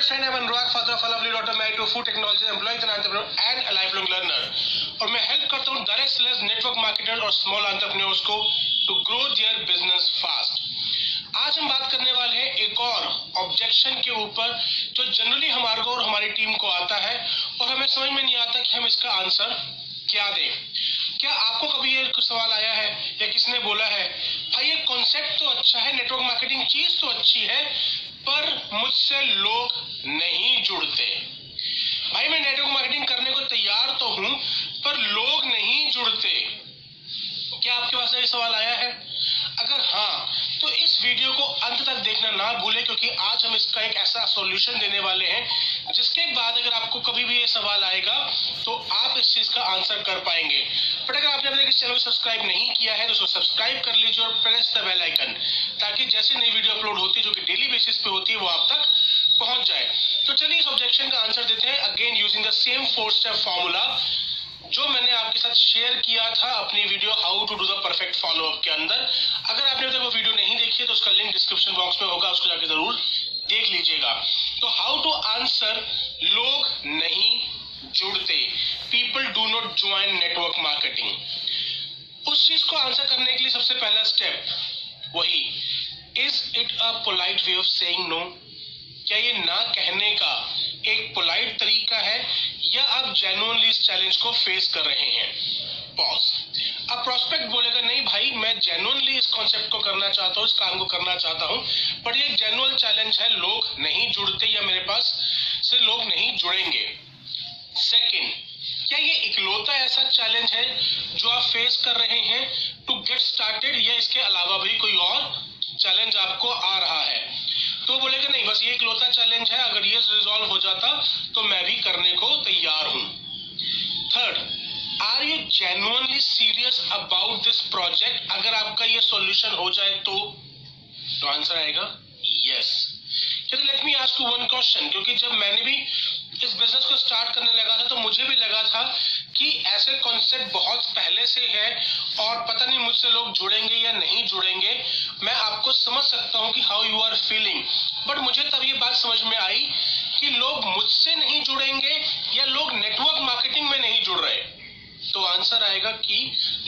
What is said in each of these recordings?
Dear friend, I'm Anurag, father of a lovely daughter, married to a food technology employee, an entrepreneur and a lifelong learner. और मैं help करता हूँ direct sellers, network marketers और small entrepreneurs को to grow their business fast. आज हम बात करने वाले हैं एक और ऑब्जेक्शन के ऊपर जो जनरली हमारे को और हमारी टीम को आता है और हमें समझ में नहीं आता कि हम इसका आंसर क्या दें. क्या आपको कभी ये सवाल आया है या किसने बोला है भाई ये कॉन्सेप्ट तो अच्छा है, नेटवर्क मार्केटिंग चीज तो अच्छी है, पर मुझसे लोग नहीं जुड़ते. भाई मैं नेटवर्क मार्केटिंग करने को तैयार तो हूं पर लोग नहीं जुड़ते. क्या आपके पास ये सवाल आया है? अगर हाँ तो इस वीडियो को अंत तक देखना ना भूलें, क्योंकि आज हम इसका एक ऐसा सॉल्यूशन देने वाले हैं जिसके बाद अगर आपको कभी भी ये सवाल आएगा तो आप इस चीज का आंसर कर पाएंगे. बट अगर आपने अभी तक इस चैनल को सब्सक्राइब नहीं किया है तो उसको सब्सक्राइब कर लीजिए और प्रेस द बेल आइकन, ताकि जैसे नई वीडियो अपलोड होती है जो कि डेली बेसिस पे होती है वो आप तक पहुंच जाए. तो चलिए इस ऑब्जेक्शन का आंसर देते हैं, again using the same 4 step formula जो मैंने आपके साथ शेयर किया था अपनी video how to do the perfect follow up के अंदर. अगर आपने अभी तक वो वीडियो नहीं देखी है तो उसका लिंक डिस्क्रिप्शन बॉक्स में होगा, उसको जाके जरूर देख लीजिएगा. तो हाउ टू आंसर लोग नहीं जुड़ते, people do not join network marketing. उस चीज को आंसर करने के लिए सबसे पहला स्टेप वही is it a polite way of saying no. क्या ये ना कहने का एक पोलाइट तरीका है या आप जेन्युइनली इस चैलेंज को फेस कर रहे हैं? पॉज. अब प्रोस्पेक्ट बोलेगा नहीं भाई मैं जेन्युइनली इस कॉन्सेप्ट को करना चाहता हूँ, इस काम को करना चाहता हूँ, बट ये जेन्युइन चैलेंज है, लोग नहीं जुड़ते या मेरे पास से लोग नहीं जुड़ेंगे. सेकंड, क्या ये इकलौता ऐसा चैलेंज है जो आप फेस कर रहे हैं टू गेट स्टार्टेड या इसके अलावा भी कोई और चैलेंज आपको आ रहा है? तो बोलेगा नहीं बस ये इकलौता चैलेंज है, अगर ये रिजॉल्व हो जाता तो मैं भी करने को तैयार हूं. Third, are you genuinely serious about this project? अगर आपका ये सॉल्यूशन हो जाए तो आंसर आएगा yes. Let me ask you one question, क्योंकि जब मैंने भी इस बिजनेस को स्टार्ट करने लगा था तो मुझे भी लगा था कि ऐसे कॉन्सेप्ट बहुत पहले से है और पता नहीं मुझसे लोग जुड़ेंगे या नहीं जुड़ेंगे. मैं आपको समझ सकता हूं कि how you are feeling, but मुझे तब ये बात समझ में आई कि लोग मुझसे नहीं जुड़ेंगे या लोग नेटवर्क मार्केटिंग में नहीं जुड़ रहे. तो आंसर आएगा कि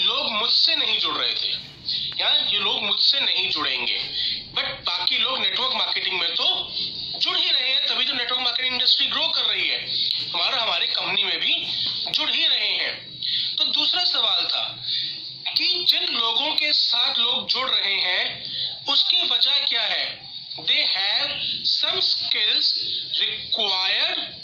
लोग मुझसे नहीं जुड़ रहे थे या ये लोग मुझसे नहीं जुड़ेंगे, बट बाकी लोग नेटवर्क मार्केटिंग में तो जुड़ ही रहे हैं, तभी तो नेटवर्क मार्केटिंग इंडस्ट्री ग्रो कर रही है, हमारी कंपनी में भी जुड़ ही रहे हैं. तो दूसरा सवाल था कि जिन लोगों के साथ लोग जुड़ रहे हैं उसकी वजह क्या है? They have some skills required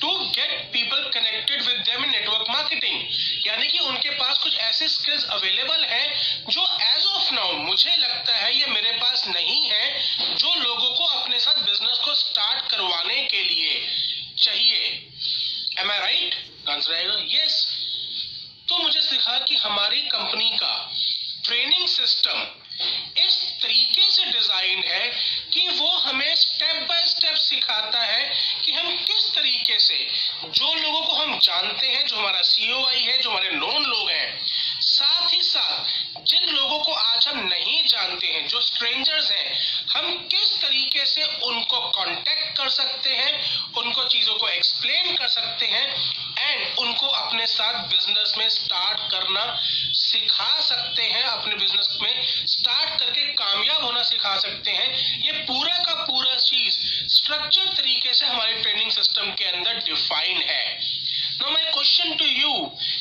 to get people connected with them in network marketing. यानी कि उनके पास कुछ ऐसे स्किल्स अवेलेबल हैं जो एज ऑफ नाउ मुझे लगता है ये मेरे पास नहीं है, जो लोगों को अपने साथ बिजनेस को स्टार्ट करवाने के लिए चाहिए. Am I right? आंसर आएगा यस. तो मुझे सिखा कि हमारी कंपनी का ट्रेनिंग सिस्टम इस तरीके से डिजाइन है कि वो हमें स्टेप बाय स्टेप सिखाता है कि हम किस तरीके से जो लोगों को हम जानते हैं, जो हमारा COI है, जो हमारे नॉन लोग हैं, साथ ही साथ जिन लोगों को आज हम नहीं जानते हैं, जो स्ट्रेंजर्स हैं, हम किस तरीके से उनको कांटेक्ट कर सकते हैं, उनको चीजों को एक्सप्लेन कर सकते हैं एंड उनको अपने साथ बिजनेस में स्टार्ट करना सिखा सकते हैं, अपने बिजनेस में स्टार्ट करके कामयाब होना सिखा सकते हैं. ये पूरा का पूरा चीज स्ट्रक्चर्ड तरीके से हमारे ट्रेनिंग सिस्टम के अंदर डिफाइन है. Now my question to you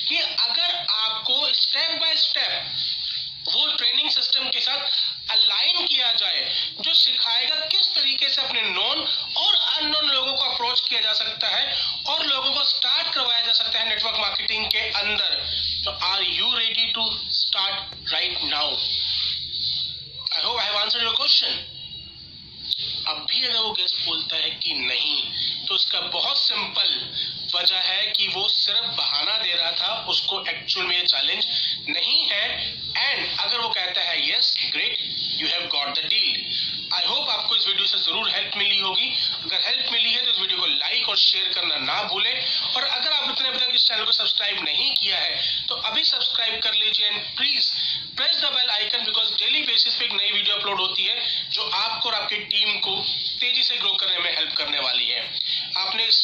कि अगर आपको स्टेप बाय स्टेप वो ट्रेनिंग सिस्टम के साथ अलाइन किया जाए जो सिखाएगा किस तरीके से अपने नॉन और अननोन लोगों को अप्रोच किया जा सकता है और लोगों को स्टार्ट करवाया जा सकता है नेटवर्क मार्केटिंग के अंदर, तो are you ready to start right now? I hope I have answered your question. अब भी अगर वो गेस्ट बोलता है कि नहीं तो उसका बहुत सिंपल वजह है कि वो सिर्फ बहाना दे रहा था, उसको एक्चुअल में ये चैलेंज नहीं है. एंड अगर वो कहता है yes great you have got the deal. I hope आपको इस वीडियो से जरूर हेल्प मिली होगी. अगर हेल्प मिली है तो इस वीडियो को लाइक और शेयर करना ना भूलें, और अगर आप इतने अभी तक इस चैनल को सब्सक्राइब नहीं किया है तो अभी सब्सक्राइब कर लीजिए and please press the bell icon, because daily basis पे एक नई वीडियो अपलोड होती है जो आपको और आपकी टीम को तेजी से ग्रो करने में हेल्प करने वाली है। आपने इस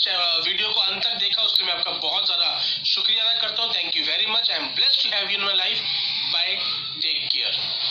वीडियो को अंत तक देखा उसके लिए मैं आपका बहुत ज्यादा शुक्रिया अदा करता हूँ। Thank you very much. I am blessed to have you in my life. Bye, take care.